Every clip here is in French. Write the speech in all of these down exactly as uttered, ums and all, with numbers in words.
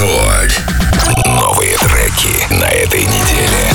Рекорд. Новые треки на этой неделе.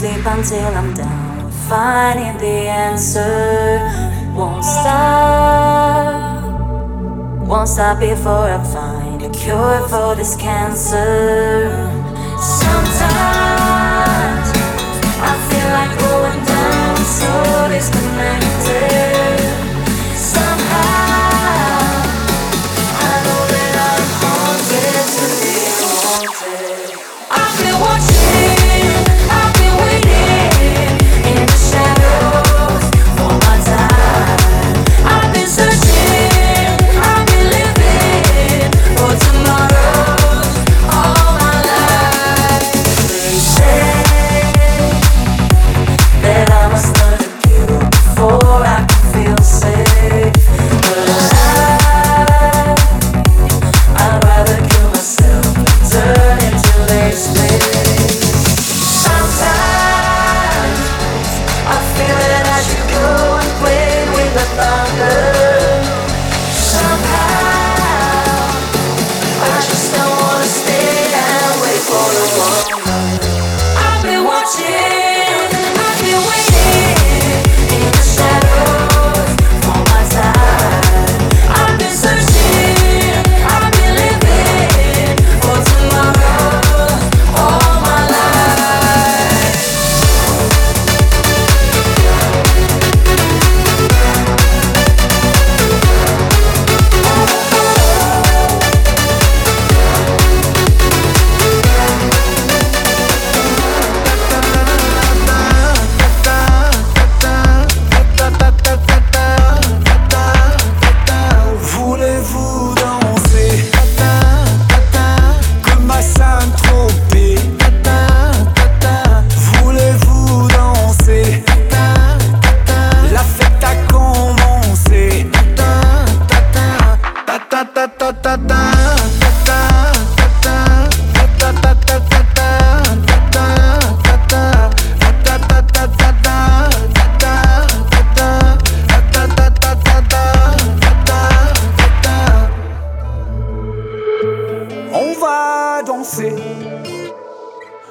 Sleep until I'm down. We're finding the answer. Won't stop. Won't stop before I find a cure for this cancer. Sometimes I feel like going down, so disconnected. Somehow I know that I'm haunted to be haunted. I feel watching.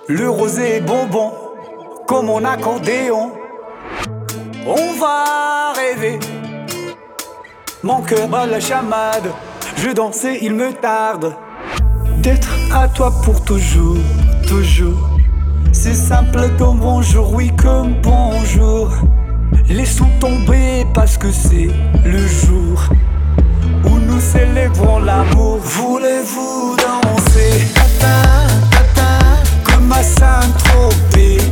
Le rosé bonbon, comme mon accordéon. On va rêver. Mon cœur bat la chamade. Je danse et il me tarde d'être à toi pour toujours, toujours. C'est simple comme bonjour, oui comme bonjour. Laissons tomber parce que c'est le jour où nous célébrons l'amour. Voulez-vous danser, tata, tata, comme à Saint-Tropez?